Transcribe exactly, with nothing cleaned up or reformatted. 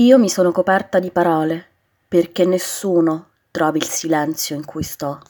Io mi sono coperta di parole, perché nessuno trovi il silenzio in cui sto.